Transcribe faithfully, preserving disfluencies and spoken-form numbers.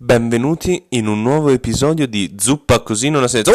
Benvenuti in un nuovo episodio di Zuppa Così Non ha senso.